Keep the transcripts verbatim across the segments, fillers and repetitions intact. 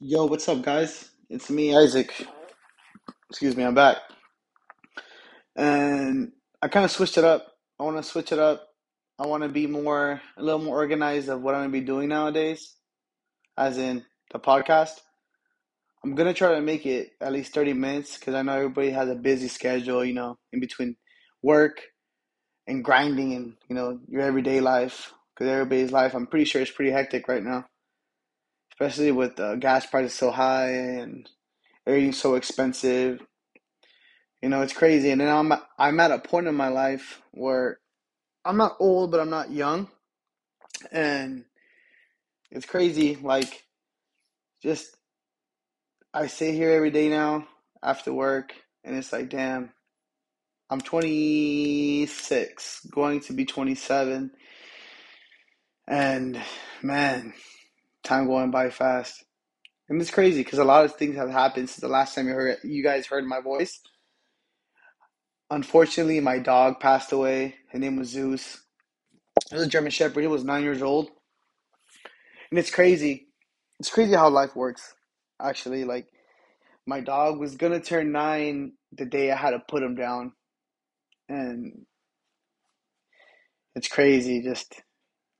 Yo, what's up, guys? It's me, Isaac. Excuse me, I'm back. And I kind of switched it up. I want to switch it up. I want to be more, a little more organized of what I'm going to be doing nowadays, as in the podcast. I'm going to try to make it at least thirty minutes because I know everybody has a busy schedule, you know, in between work and grinding and, you know, your everyday life. Because everybody's life, I'm pretty sure it's pretty hectic right now. Especially with uh, gas prices so high and everything so expensive, you know, it's crazy. And then I'm I'm at a point in my life where I'm not old, but I'm not young, and it's crazy. Like, just I sit here every day now after work, and it's like, damn, I'm twenty-six, going to be twenty-seven, and man. Time going by fast, and it's crazy because a lot of things have happened since the last time you heard you guys heard my voice. Unfortunately, my dog passed away. His name was Zeus. He was a German Shepherd. He was nine years old, and it's crazy. It's crazy how life works. Actually, like my dog was gonna turn nine the day I had to put him down, and it's crazy. Just.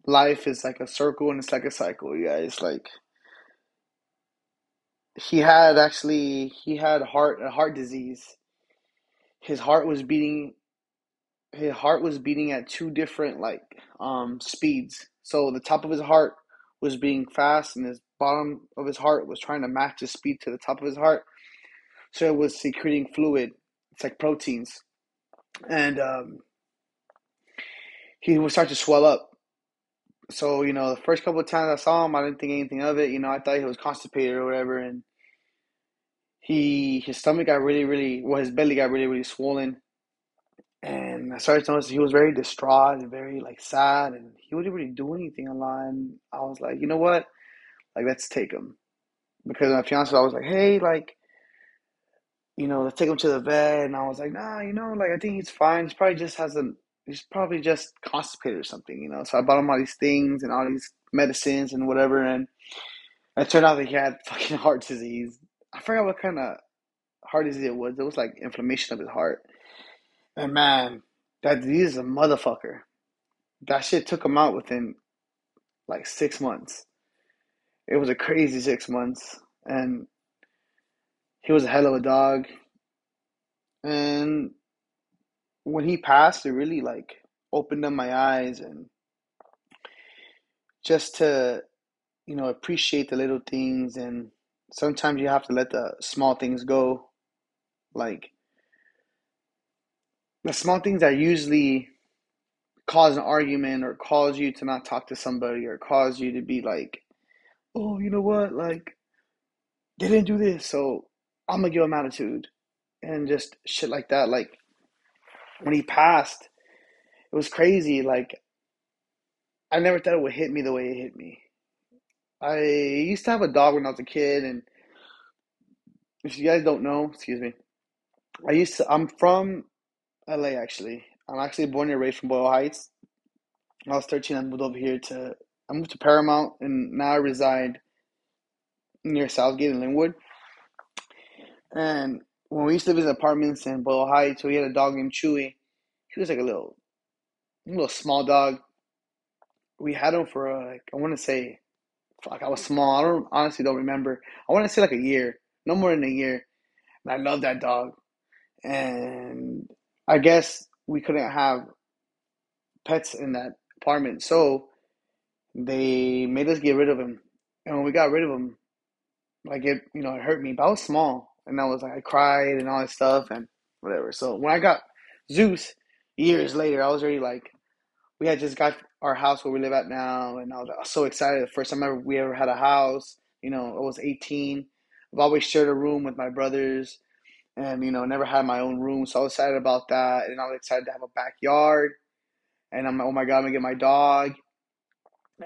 Life is like a circle and it's like a cycle, you guys. Like he had actually he had heart a heart disease. His heart was beating his heart was beating at two different like um speeds. So the top of his heart was beating fast and his bottom of his heart was trying to match the speed to the top of his heart. So it was secreting fluid. It's like proteins. And um he would start to swell up. So, you know, the first couple of times I saw him, I didn't think anything of it. You know, I thought he was constipated or whatever. And he his stomach got really, really, well, his belly got really, really swollen. And I started to notice he was very distraught and very, like, sad. And he wouldn't really do anything a lot. And I was like, you know what? Like, let's take him. Because my fiance, I was like, hey, like, you know, let's take him to the vet. And I was like, nah, you know, like, I think he's fine. He probably just has a... He's probably just constipated or something, you know. So I bought him all these things and all these medicines and whatever, and it turned out that he had fucking heart disease. I forgot what kind of heart disease it was. It was like inflammation of his heart. And man, that disease is a motherfucker. That shit took him out within like six months. It was a crazy six months, and he was a hell of a dog. And when he passed, it really, like, opened up my eyes and just to, you know, appreciate the little things. And sometimes you have to let the small things go. Like, the small things that usually cause an argument or cause you to not talk to somebody or cause you to be like, oh, you know what, like, they didn't do this, so I'm going to give them attitude. And just shit like that, like. When he passed, it was crazy. Like, I never thought it would hit me the way it hit me. I used to have a dog when I was a kid, and if you guys don't know, excuse me, I used to, I'm from L A, actually. I'm actually born and raised from Boyle Heights. When I was thirteen, I moved over here to, I moved to Paramount, and now I reside near Southgate in Linwood. And when we used to live in apartments in Boyle Heights, we had a dog named Chewy. He was like a little, little small dog. We had him for uh, like I want to say, fuck, I was small. I don't honestly don't remember. I want to say like a year, no more than a year. And I loved that dog. And I guess we couldn't have pets in that apartment, so they made us get rid of him. And when we got rid of him, like it, you know, it hurt me. But I was small. And I was like, I cried and all that stuff and whatever. So when I got Zeus years later, I was already like, we had just got our house where we live at now. And I was, I was so excited. The first time ever we ever had a house, you know, I was eighteen. I've always shared a room with my brothers and, you know, never had my own room. So I was excited about that. And I was excited to have a backyard. And I'm like, oh my God, I'm gonna get my dog.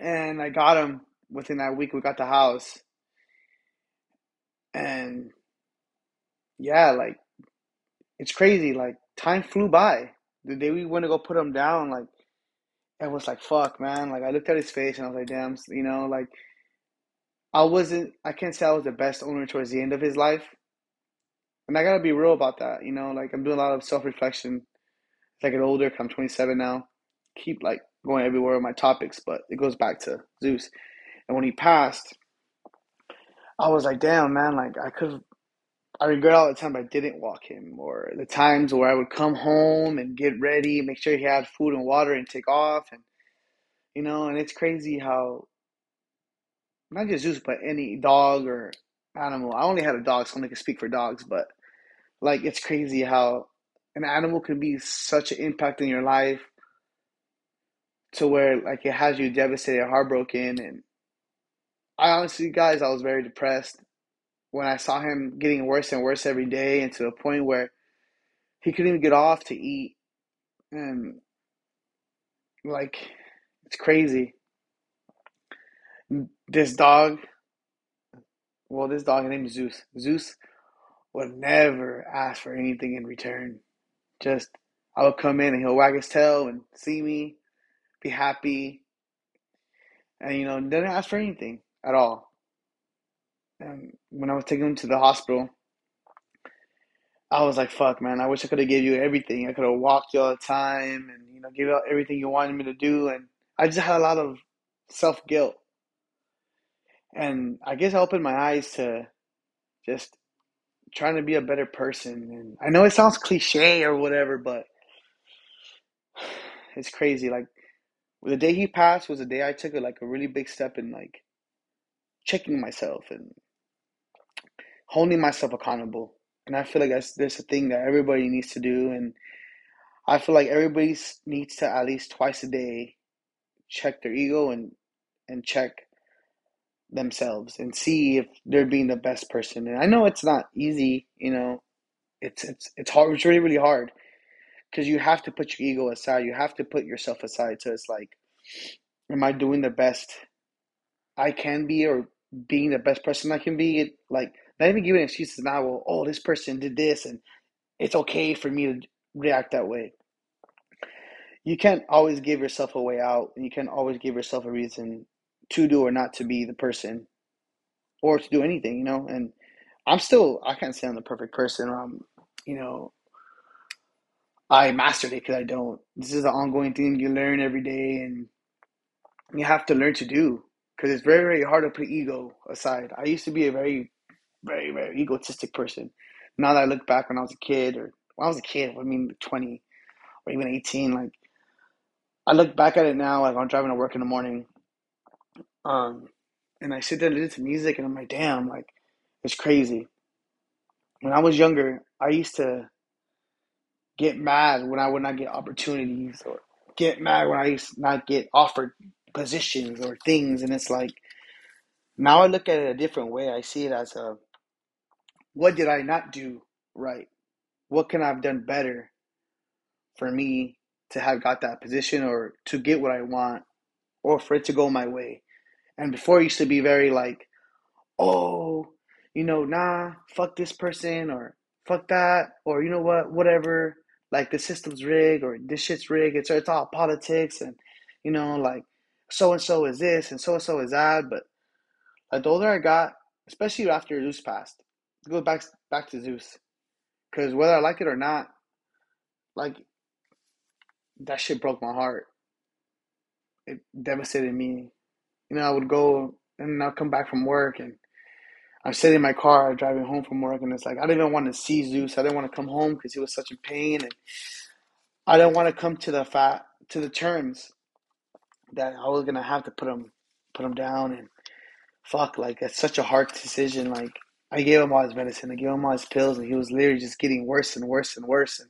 And I got him within that week. We got the house. And yeah, like, it's crazy. Like, time flew by. The day we went to go put him down, like, it was like, fuck, man. Like, I looked at his face and I was like, damn, you know, like, I wasn't, I can't say I was the best owner towards the end of his life. And I gotta be real about that, you know, like I'm doing a lot of self-reflection as I get older, I'm twenty-seven now, keep like going everywhere with my topics, but it goes back to Zeus. And when he passed, I was like, damn, man, like I could, I regret all the time I didn't walk him, or the times where I would come home and get ready, make sure he had food and water and take off. And, you know, and it's crazy how, not just Zeus, but any dog or animal. I only had a dog, so I only could speak for dogs, but like, it's crazy how an animal can be such an impact in your life to where like it has you devastated, heartbroken. And I honestly, guys, I was very depressed when I saw him getting worse and worse every day, and to the point where he couldn't even get off to eat. And like, it's crazy. This dog, well, this dog named Zeus. Zeus would never ask for anything in return. Just, I would come in and he'll wag his tail and see me, be happy. And, you know, didn't ask for anything at all. And when I was taking him to the hospital, I was like, fuck, man, I wish I could have gave you everything. I could have walked you all the time and, you know, gave you everything you wanted me to do. And I just had a lot of self-guilt. And I guess I opened my eyes to just trying to be a better person. And I know it sounds cliche or whatever, but it's crazy. Like, the day he passed was the day I took a, like a really big step in, like, checking myself and holding myself accountable. And I feel like that's, there's a thing that everybody needs to do. And I feel like everybody needs to at least twice a day check their ego and, and check themselves and see if they're being the best person. And I know it's not easy, you know, it's, it's, it's hard. It's really, really hard because you have to put your ego aside. You have to put yourself aside. So it's like, am I doing the best I can be, or being the best person I can be? It, like, not even giving excuses now, well, oh, this person did this and it's okay for me to react that way. You can't always give yourself a way out, and you can't always give yourself a reason to do or not to be the person or to do anything, you know. And I'm still, I can't say I'm the perfect person. Um, you know, I mastered it because I don't. This is an ongoing thing you learn every day and you have to learn to do. Because it's very, very hard to put ego aside. I used to be a very, very, very egotistic person. Now that I look back when I was a kid, or when I was a kid, I mean twenty or even eighteen, like, I look back at it now, like I'm driving to work in the morning, um, and I sit there and listen to music, and I'm like, damn, like, it's crazy. When I was younger, I used to get mad when I would not get opportunities, or get mad when I used to not get offered positions or things. And it's like, now I look at it a different way. I see it as a, what did I not do right? What can I have done better for me to have got that position, or to get what I want, or for it to go my way? And before, it used to be very like, oh, you know, nah, fuck this person, or fuck that, or you know what, whatever, like the system's rigged, or this shit's rigged, it's, it's all politics, and you know, like, so-and-so is this, and so-and-so is that. But like, the older I got, especially after Zeus passed, it goes back, back to Zeus. Because whether I like it or not, like, that shit broke my heart. It devastated me. You know, I would go, and I'll come back from work, and I'm sitting in my car, driving home from work, and it's like, I didn't even want to see Zeus. I didn't want to come home because he was such in pain. And I didn't want to come to the fa- to the terms that I was gonna have to put him, put him down. And fuck, like, that's such a hard decision. Like, I gave him all his medicine, I gave him all his pills, and he was literally just getting worse and worse and worse. And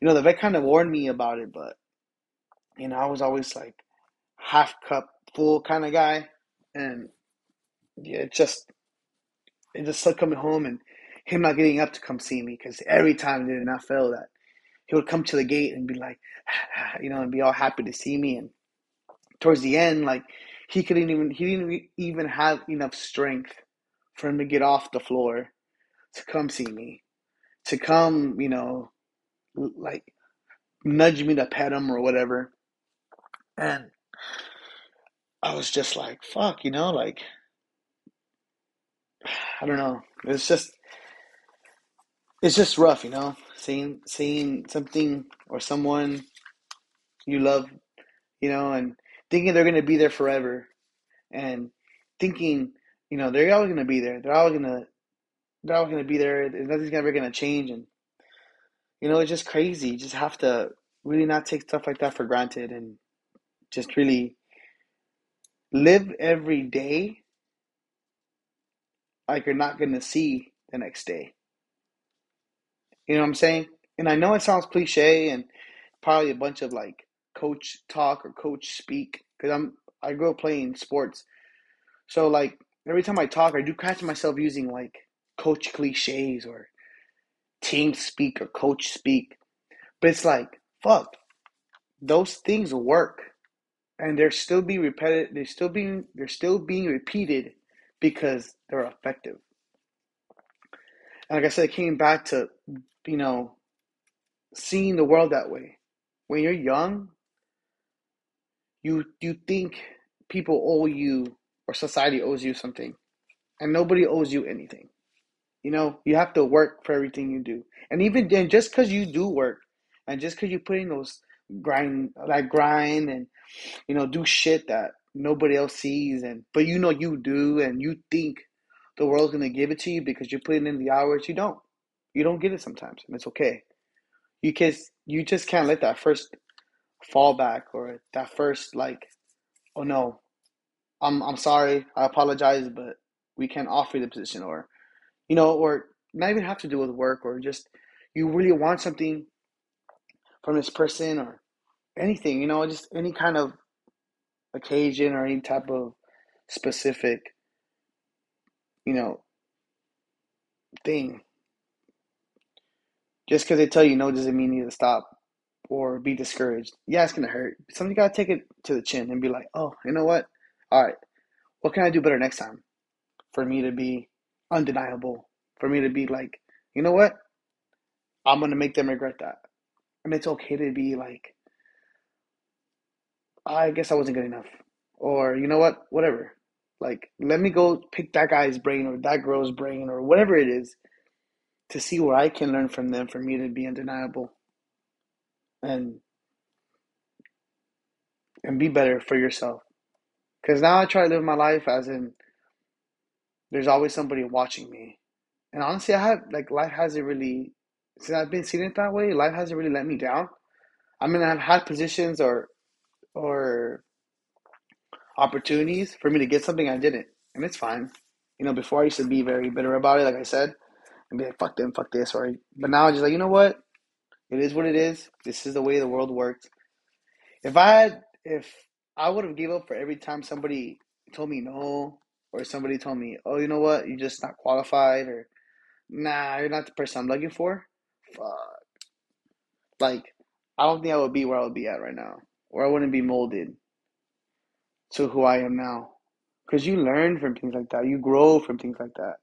you know, the vet kind of warned me about it, but you know, I was always like half cup full kind of guy, and yeah, it just, it just sucked coming home and him not getting up to come see me, because every time it did not fail that he would come to the gate and be like, you know, and be all happy to see me. And towards the end, like, he couldn't even, he didn't even have enough strength for him to get off the floor to come see me, to come, you know, like, nudge me to pet him or whatever. And I was just like, fuck, you know, like, I don't know. It's just, it's just rough, you know, seeing, seeing something or someone you love, you know, and thinking they're going to be there forever and thinking, you know, they're all going to be there. They're all going to, they're all going to be there. Nothing's ever going to change. And, you know, it's just crazy. You just have to really not take stuff like that for granted and just really live every day like you're not going to see the next day. You know what I'm saying? And I know it sounds cliche and probably a bunch of like coach talk or coach speak, because I'm, I grew up playing sports. So like every time I talk, I do catch myself using like coach cliches or team speak or coach speak. But it's like, fuck, those things work. And they're still being repetitive. They're still being they're still being repeated because they're effective. And like I said, it came back to, you know, seeing the world that way. When you're young, you you think people owe you or society owes you something, and nobody owes you anything. You know, you have to work for everything you do, and even then, just because you do work, and just because you put in those. grind like grind and you know do shit that nobody else sees, and but you know you do, and you think the world's gonna give it to you because you're putting in the hours. You don't you don't get it sometimes, and it's okay. You can you just can't let that first fallback or that first like, oh no, I'm I'm sorry, I apologize, but we can't offer you the position, or you know, or not even have to do with work, or just you really want something from this person or anything, you know, just any kind of occasion or any type of specific, you know, thing. Just because they tell you no doesn't mean you need to stop or be discouraged. Yeah, it's going to hurt. Somebody got to take it to the chin and be like, oh, you know what? All right, what can I do better next time for me to be undeniable, for me to be like, you know what? I'm going to make them regret that. And it's okay to be like, I guess I wasn't good enough, or you know what, whatever. Like, let me go pick that guy's brain or that girl's brain or whatever it is to see what I can learn from them for me to be undeniable and and be better for yourself. Because now I try to live my life as in there's always somebody watching me. And honestly, I have, like, life hasn't really... since I've been seeing it that way, life hasn't really let me down. I mean, I've had positions or or opportunities for me to get something I didn't. And it's fine. You know, before I used to be very bitter about it, like I said. And be like, fuck them, fuck this. Or, but now I'm just like, you know what? It is what it is. This is the way the world works. If I had, if I would have gave up for every time somebody told me no, or somebody told me, oh, you know what? You're just not qualified, or nah, you're not the person I'm looking for. Fuck. Like, I don't think I would be where I would be at right now. Or I wouldn't be molded to who I am now. Because you learn from things like that. You grow from things like that.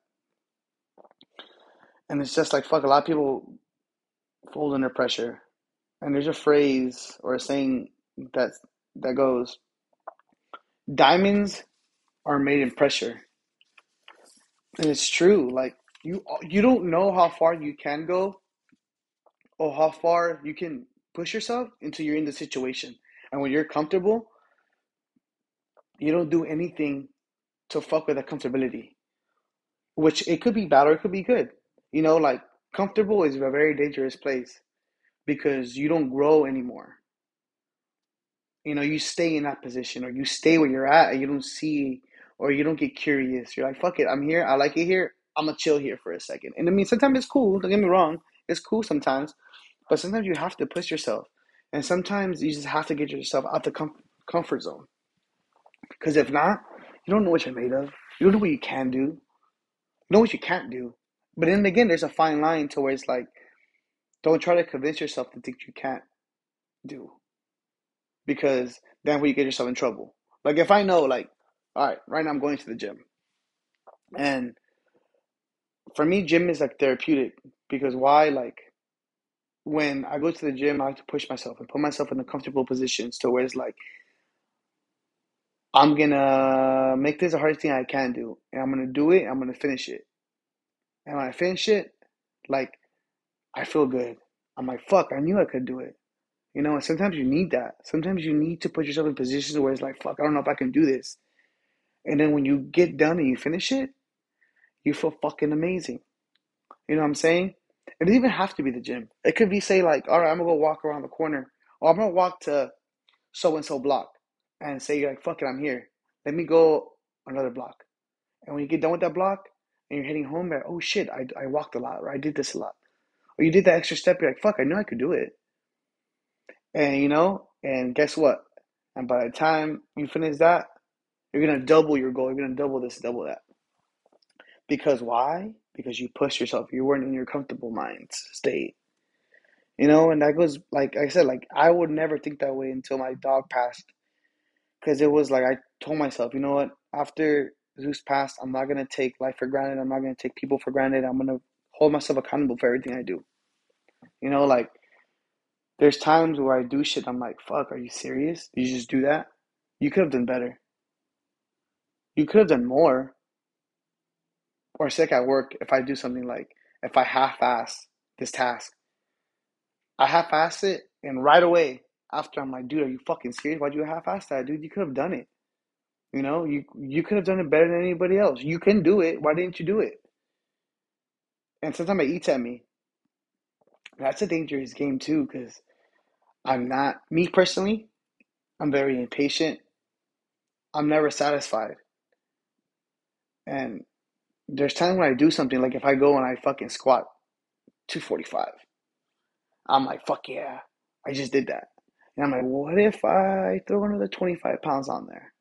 And it's just like, fuck, a lot of people fold under pressure. And there's a phrase or a saying that, that goes, diamonds are made in pressure. And it's true. Like, you you don't know how far you can go, or how far you can push yourself until you're in the situation. And when you're comfortable, you don't do anything to fuck with that comfortability, which it could be bad or it could be good. You know, like, comfortable is a very dangerous place because you don't grow anymore. You know, you stay in that position, or you stay where you're at and you don't see, or you don't get curious. You're like, fuck it, I'm here. I like it here. I'm going to chill here for a second. And I mean, sometimes it's cool. Don't get me wrong. It's cool sometimes, but sometimes you have to push yourself. And sometimes you just have to get yourself out the com- comfort zone. Because if not, you don't know what you're made of. You don't know what you can do. You know what you can't do. But then again, there's a fine line to where it's like, don't try to convince yourself to think you can't do. Because then when you get yourself in trouble. Like, if I know, like, all right, right now I'm going to the gym. And for me, gym is like therapeutic. Because why, like, when I go to the gym, I have to push myself and put myself in the comfortable positions to where it's like, I'm going to make this the hardest thing I can do. And I'm going to do it. I'm going to finish it. And when I finish it, like, I feel good. I'm like, fuck, I knew I could do it. You know, and sometimes you need that. Sometimes you need to put yourself in positions where it's like, fuck, I don't know if I can do this. And then when you get done and you finish it, you feel fucking amazing. You know what I'm saying? It doesn't even have to be the gym. It could be, say, like, all right, I'm going to go walk around the corner. Or I'm going to walk to so-and-so block. And say, you're like, fuck it, I'm here. Let me go another block. And when you get done with that block and you're heading home, you're like, oh, shit, I, I walked a lot. Or I did this a lot. Or you did that extra step. You're like, fuck, I knew I could do it. And, you know, and guess what? And by the time you finish that, you're going to double your goal. You're going to double this, double that. Because why? Because you pushed yourself. You weren't in your comfortable mind state. You know, and that goes, like I said, like I would never think that way until my dog passed. Because it was like I told myself, you know what? After Zeus passed, I'm not going to take life for granted. I'm not going to take people for granted. I'm going to hold myself accountable for everything I do. You know, like. There's times where I do shit, I'm like, fuck, are you serious? Did you just do that? You could have done better. You could have done more. Or sick at work, if I do something like, if I half-ass this task. I half-ass it, and right away, after I'm like, dude, are you fucking serious? Why'd you half-ass that, dude? You could have done it. You know, you, you could have done it better than anybody else. You can do it. Why didn't you do it? And sometimes it eats at me. That's a dangerous game, too, because I'm not, me personally, I'm very impatient. I'm never satisfied. And there's times when I do something, like if I go and I fucking squat two forty-five, I'm like, fuck yeah, I just did that. And I'm like, what if I throw another twenty-five pounds on there?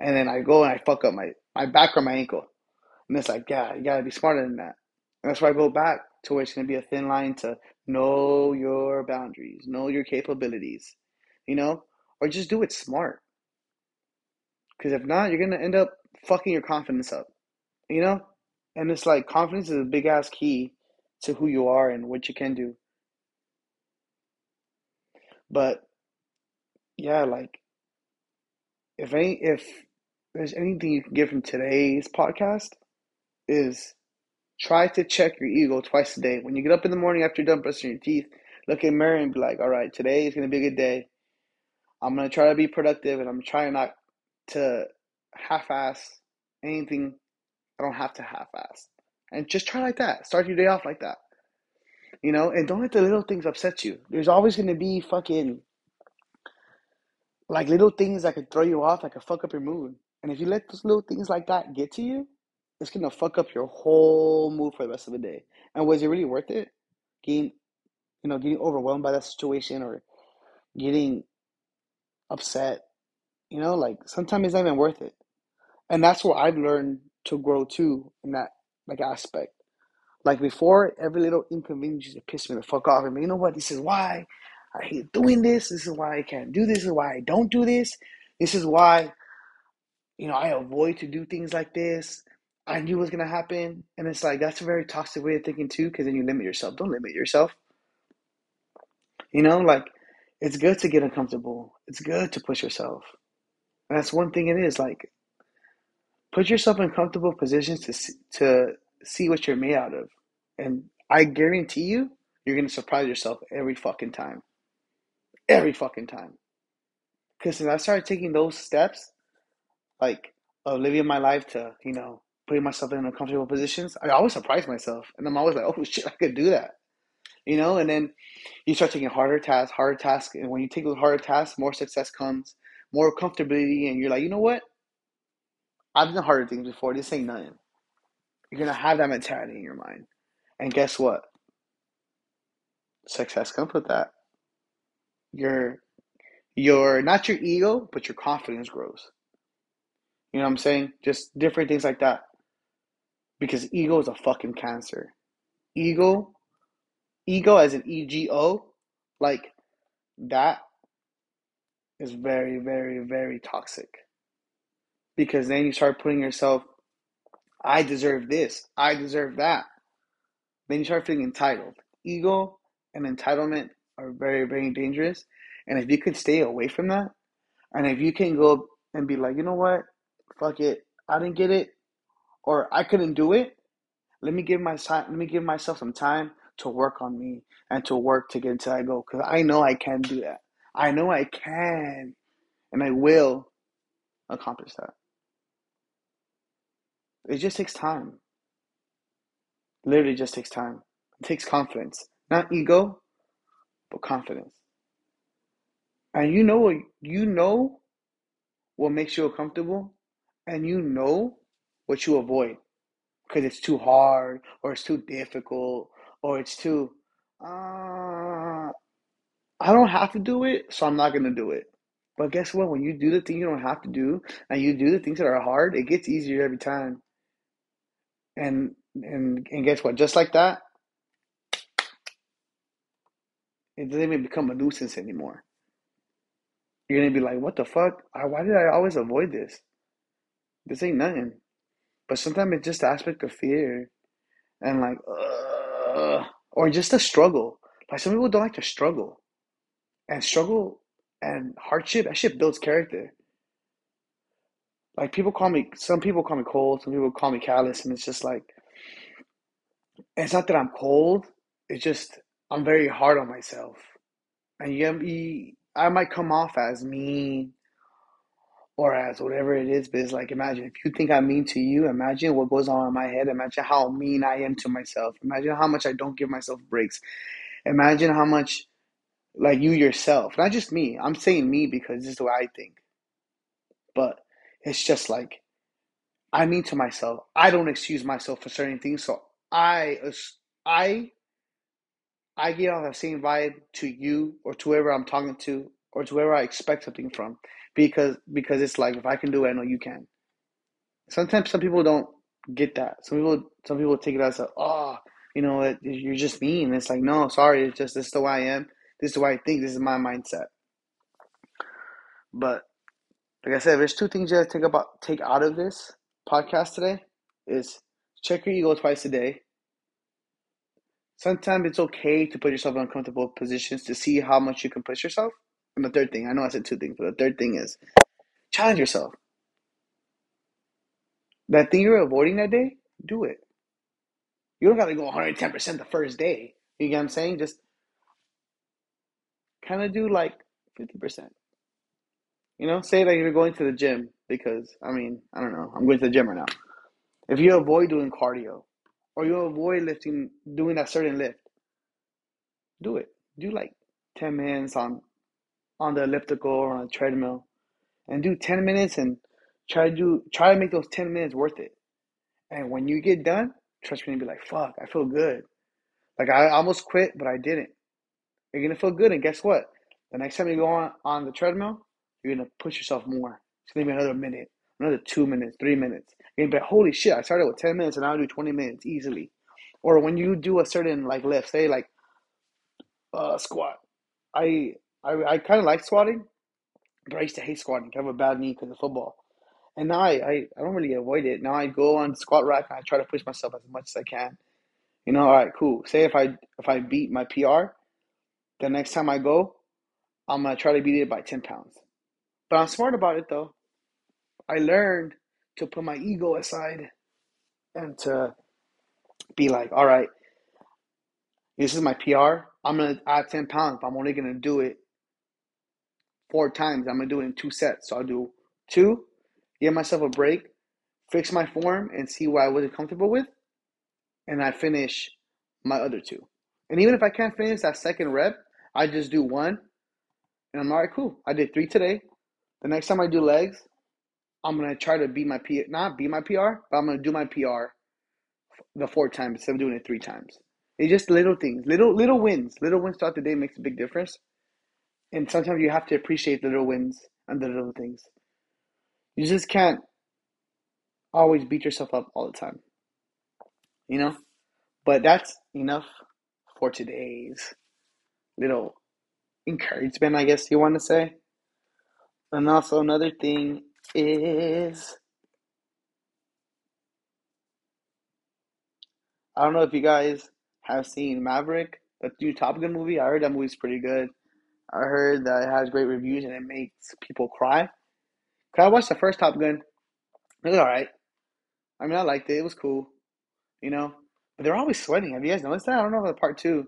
And then I go and I fuck up my, my back or my ankle. And it's like, yeah, you gotta be smarter than that. And that's why I go back. To where it's going to be a thin line to know your boundaries, know your capabilities, you know, or just do it smart. Because if not, you're going to end up fucking your confidence up, you know, and it's like confidence is a big ass key to who you are and what you can do. But yeah, like if any, if there's anything you can get from today's podcast is try to check your ego twice a day. When you get up in the morning after you're done brushing your teeth, look in the mirror and be like, all right, today is going to be a good day. I'm going to try to be productive and I'm trying not to half-ass anything. I don't have to half-ass. And just try like that. Start your day off like that. You know, and don't let the little things upset you. There's always going to be fucking, like, little things that could throw you off, that could fuck up your mood. And if you let those little things like that get to you, it's going to fuck up your whole mood for the rest of the day. And was it really worth it? Getting, you know, getting overwhelmed by that situation or getting upset. You know, like sometimes it's not even worth it. And that's where I've learned to grow too in that like aspect. Like before, every little inconvenience used to piss me the fuck off. I mean, you know what? This is why I hate doing this. This is why I can't do this. This is why I don't do this. This is why, you know, I avoid to do things like this. I knew what's going to happen. And it's like, that's a very toxic way of thinking too, because then you limit yourself. Don't limit yourself. You know, like, it's good to get uncomfortable. It's good to push yourself. And that's one thing it is, like, put yourself in comfortable positions to see, to see what you're made out of. And I guarantee you, you're going to surprise yourself every fucking time. Every fucking time. Because since I started taking those steps, like, of living my life to, you know, putting myself in uncomfortable positions, I always surprise myself. And I'm always like, oh, shit, I could do that. You know, and then you start taking harder tasks, harder tasks. And when you take those harder tasks, more success comes, more comfortability. And you're like, you know what? I've done harder things before. This ain't nothing. You're going to have that mentality in your mind. And guess what? Success comes with that. Your, your, not your ego, but your confidence grows. You know what I'm saying? Just different things like that. Because ego is a fucking cancer. Ego, ego as an E G O, like that is very, very, very toxic. Because then you start putting yourself, I deserve this, I deserve that. Then you start feeling entitled. Ego and entitlement are very, very dangerous. And if you can stay away from that, and if you can go and be like, you know what? Fuck it, I didn't get it, or I couldn't do it. Let me give my let me give myself some time to work on me and to work to get until I go, because I know I can do that. I know I can, and I will accomplish that. It just takes time. Literally just takes time. It takes confidence. Not ego, but confidence. And you know what you know what makes you uncomfortable, and you know what you avoid because it's too hard or it's too difficult or it's too uh, I don't have to do it, so I'm not going to do it. But guess what? When you do the thing you don't have to do and you do the things that are hard, it gets easier every time. And and and guess what? Just like that, it doesn't even become a nuisance anymore. You're going to be like, what the fuck? I, why did I always avoid this? This ain't nothing. But sometimes it's just the aspect of fear and like, uh, or just the struggle. Like some people don't like to struggle. And struggle and hardship, that shit builds character. Like people call me, some people call me cold, some people call me callous. And it's just like, it's not that I'm cold. It's just, I'm very hard on myself. And you have to be, I might come off as mean or as whatever it is, but it's like, imagine if you think I'm mean to you, imagine what goes on in my head. Imagine how mean I am to myself. Imagine how much I don't give myself breaks. Imagine how much, like you yourself, not just me. I'm saying me because this is the way I think. But it's just like, I mean to myself. I don't excuse myself for certain things. So I, I, I get off the same vibe to you or to whoever I'm talking to or to whoever I expect something from because because it's like, if I can do it, I know you can. Sometimes some people don't get that. Some people some people take it as a, oh, you know, it, you're just mean. It's like, no, sorry. It's just, this is the way I am. This is the way I think. This is my mindset. But like I said, there's two things you have to take, about, take out of this podcast today is check your ego twice a day. Sometimes it's okay to put yourself in uncomfortable positions to see how much you can push yourself. And the third thing, I know I said two things, but the third thing is challenge yourself. That thing you're avoiding that day, do it. You don't got to go one hundred ten percent the first day. You get what I'm saying? Just kind of do like fifty percent. You know, say like you're going to the gym because, I mean, I don't know. I'm going to the gym right now. If you avoid doing cardio, or you avoid lifting, doing that certain lift, do it. Do like ten minutes on on the elliptical or on a treadmill. And do ten minutes and try to do, try to make those ten minutes worth it. And when you get done, trust me, you'll be like, fuck, I feel good. Like I almost quit, but I didn't. You're going to feel good. And guess what? The next time you go on, on the treadmill, you're going to push yourself more. It's going to be another minute, another two minutes, three minutes. But holy shit, I started with ten minutes and I'll do twenty minutes easily. Or when you do a certain like lift, say like uh, squat. I I, I kind of like squatting, but I used to hate squatting. I have a bad knee because of football. And now I, I, I don't really avoid it. Now I go on squat rack and I try to push myself as much as I can. You know, all right, cool. Say if I if I beat my P R, the next time I go, I'm going to try to beat it by ten pounds. But I'm smart about it though. I learned to put my ego aside and to be like, all right, this is my P R. I'm going to add ten pounds. But I'm only going to do it four times. I'm going to do it in two sets. So I'll do two, give myself a break, fix my form, and see what I wasn't comfortable with. And I finish my other two. And even if I can't finish that second rep, I just do one. And I'm all right, cool. I did three today. The next time I do legs, I'm going to try to beat my P R, not beat my P R, but I'm going to do my P R the four times instead of doing it three times. It's just little things, little little wins. Little wins throughout the day makes a big difference. And sometimes you have to appreciate the little wins and the little things. You just can't always beat yourself up all the time, you know? But that's enough for today's little encouragement, I guess you want to say. And also another thing is, I don't know if you guys have seen Maverick, the new Top Gun movie. I heard that movie's pretty good. I heard that it has great reviews and it makes people cry. Cause I watched the first Top Gun. It was alright. I mean, I liked it. It was cool. You know, But they're always sweating. Have you guys noticed that? I don't know about part two.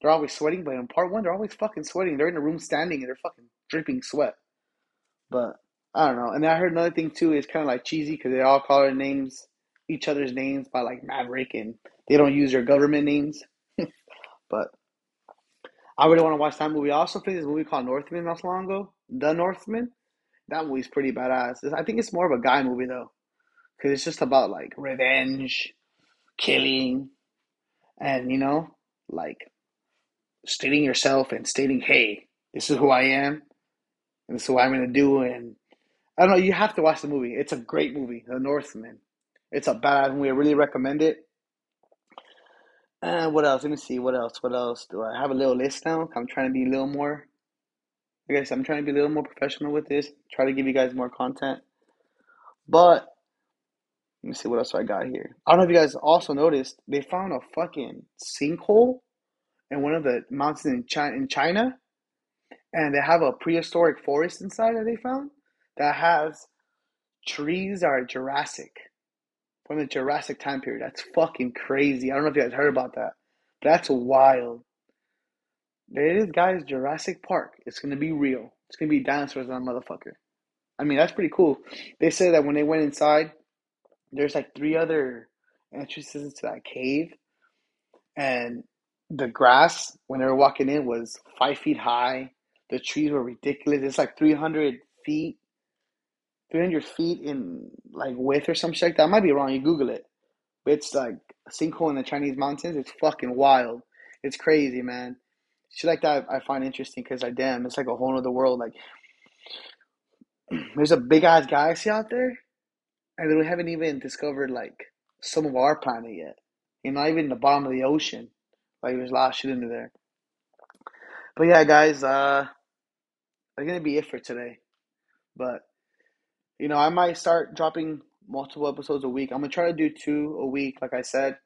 They're always sweating, but in part one, they're always fucking sweating. They're in the room standing, and they're fucking dripping sweat. But I don't know. And I heard another thing, too. It's kind of like cheesy because they all call their names, each other's names by, like, Maverick, and they don't use their government names. But I really want to watch that movie. I also finished this movie called Northman not so long ago, The Northman. That movie's pretty badass. I think it's more of a guy movie, though, because it's just about, like, revenge, killing, and, you know, like, stating yourself and stating, hey, this is who I am, and this is what I'm going to do. And I don't know, you have to watch the movie. It's a great movie, The Northman. It's a badass movie. I really recommend it. And what else? Let me see. What else? What else? Do I have a little list now? I'm trying to be a little more, I guess I'm trying to be a little more professional with this. Try to give you guys more content. But let me see what else I got here. I don't know if you guys also noticed, they found a fucking sinkhole in one of the mountains in China, in China, and they have a prehistoric forest inside that they found that has trees that are Jurassic, from the Jurassic time period. That's fucking crazy. I don't know if you guys heard about that. That's wild. There it is, guys. Jurassic Park. It's going to be real. It's going to be dinosaurs on a motherfucker. I mean, that's pretty cool. They say that when they went inside, there's like three other entrances into that cave. And the grass, when they were walking in, was five feet high. The trees were ridiculous. It's like three hundred feet. three hundred feet in, like, width or some shit like that. I might be wrong. You Google it. But it's, like, a sinkhole in the Chinese mountains. It's fucking wild. It's crazy, man. Shit like that I find interesting because, like, damn, it's like a whole other world. Like, there's a big-ass galaxy out there, and we haven't even discovered, like, some of our planet yet. You know, even the bottom of the ocean. Like, there's a lot of shit into there. But, yeah, guys, uh, that's going to be it for today. But, you know, I might start dropping multiple episodes a week. I'm going to try to do two a week, like I said.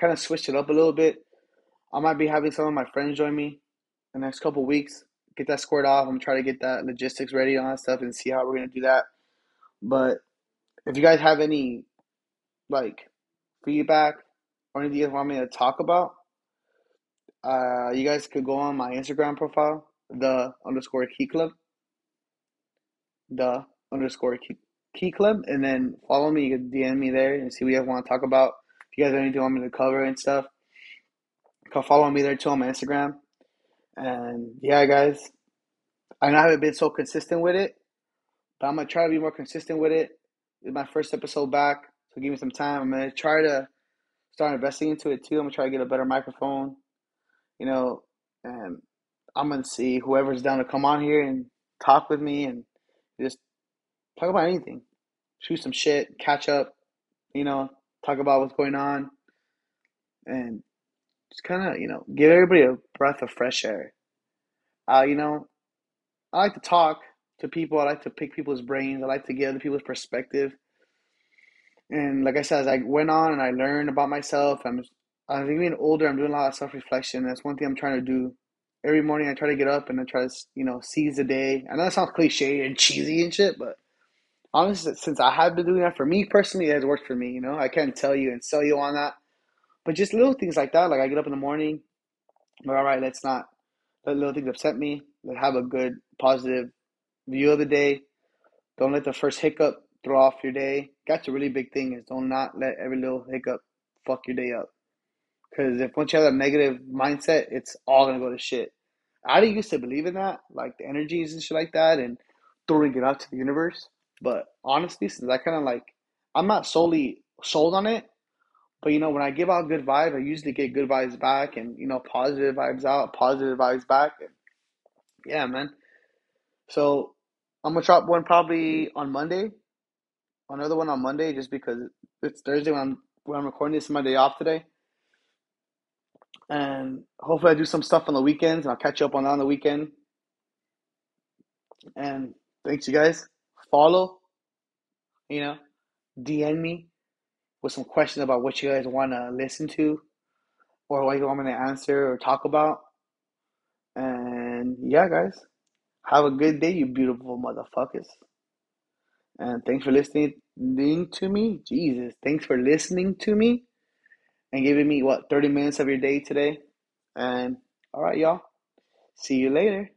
Kind of switch it up a little bit. I might be having some of my friends join me in the next couple of weeks. Get that squared off. I'm going to try to get that logistics ready and all that stuff and see how we're going to do that. But if you guys have any, like, feedback or anything you want me to talk about, uh, you guys could go on my Instagram profile, the underscore key club. The underscore key, key club, and then follow me. You can D M me there and see what you guys want to talk about. If you guys have anything you want me to cover and stuff, come follow me there too on my Instagram. And yeah, guys, I know I haven't been so consistent with it, but I'm gonna try to be more consistent with it. It's my first episode back, so give me some time. I'm gonna try to start investing into it too. I'm gonna try to get a better microphone, you know, and I'm gonna see whoever's down to come on here and talk with me and just talk about anything, shoot some shit, catch up, you know, talk about what's going on, and just kind of, you know, give everybody a breath of fresh air. Uh, you know, I like to talk to people. I like to pick people's brains. I like to get other people's perspective. And like I said, as I went on and I learned about myself, I'm, I'm even older. I'm doing a lot of self-reflection. That's one thing I'm trying to do. Every morning I try to get up and I try to, you know, seize the day. I know that sounds cliche and cheesy and shit, but honestly, since I have been doing that, for me personally, it has worked for me, you know. I can't tell you and sell you on that. But just little things like that. Like, I get up in the morning, I'm like, all right, let's not let little things upset me. Let's have a good, positive view of the day. Don't let the first hiccup throw off your day. That's a really big thing, is don't not let every little hiccup fuck your day up. Because if once you have that negative mindset, it's all going to go to shit. I didn't used to believe in that, like the energies and shit like that, and throwing it out to the universe. But honestly, since I kind of like, I'm not solely sold on it, but, you know, when I give out good vibes, I usually get good vibes back and, you know, positive vibes out, positive vibes back. And yeah, man. So I'm going to drop one probably on Monday, another one on Monday, just because it's Thursday when I'm, when I'm recording this. It's my day off today. And hopefully I do some stuff on the weekends, and I'll catch you up on that on the weekend. And thanks, you guys. Follow, you know, D M me with some questions about what you guys want to listen to or what you want me to answer or talk about. And yeah, guys, have a good day, you beautiful motherfuckers. And thanks for listening to me. Jesus, thanks for listening to me. and giving me, what, thirty minutes of your day today. And all right, y'all. See you later.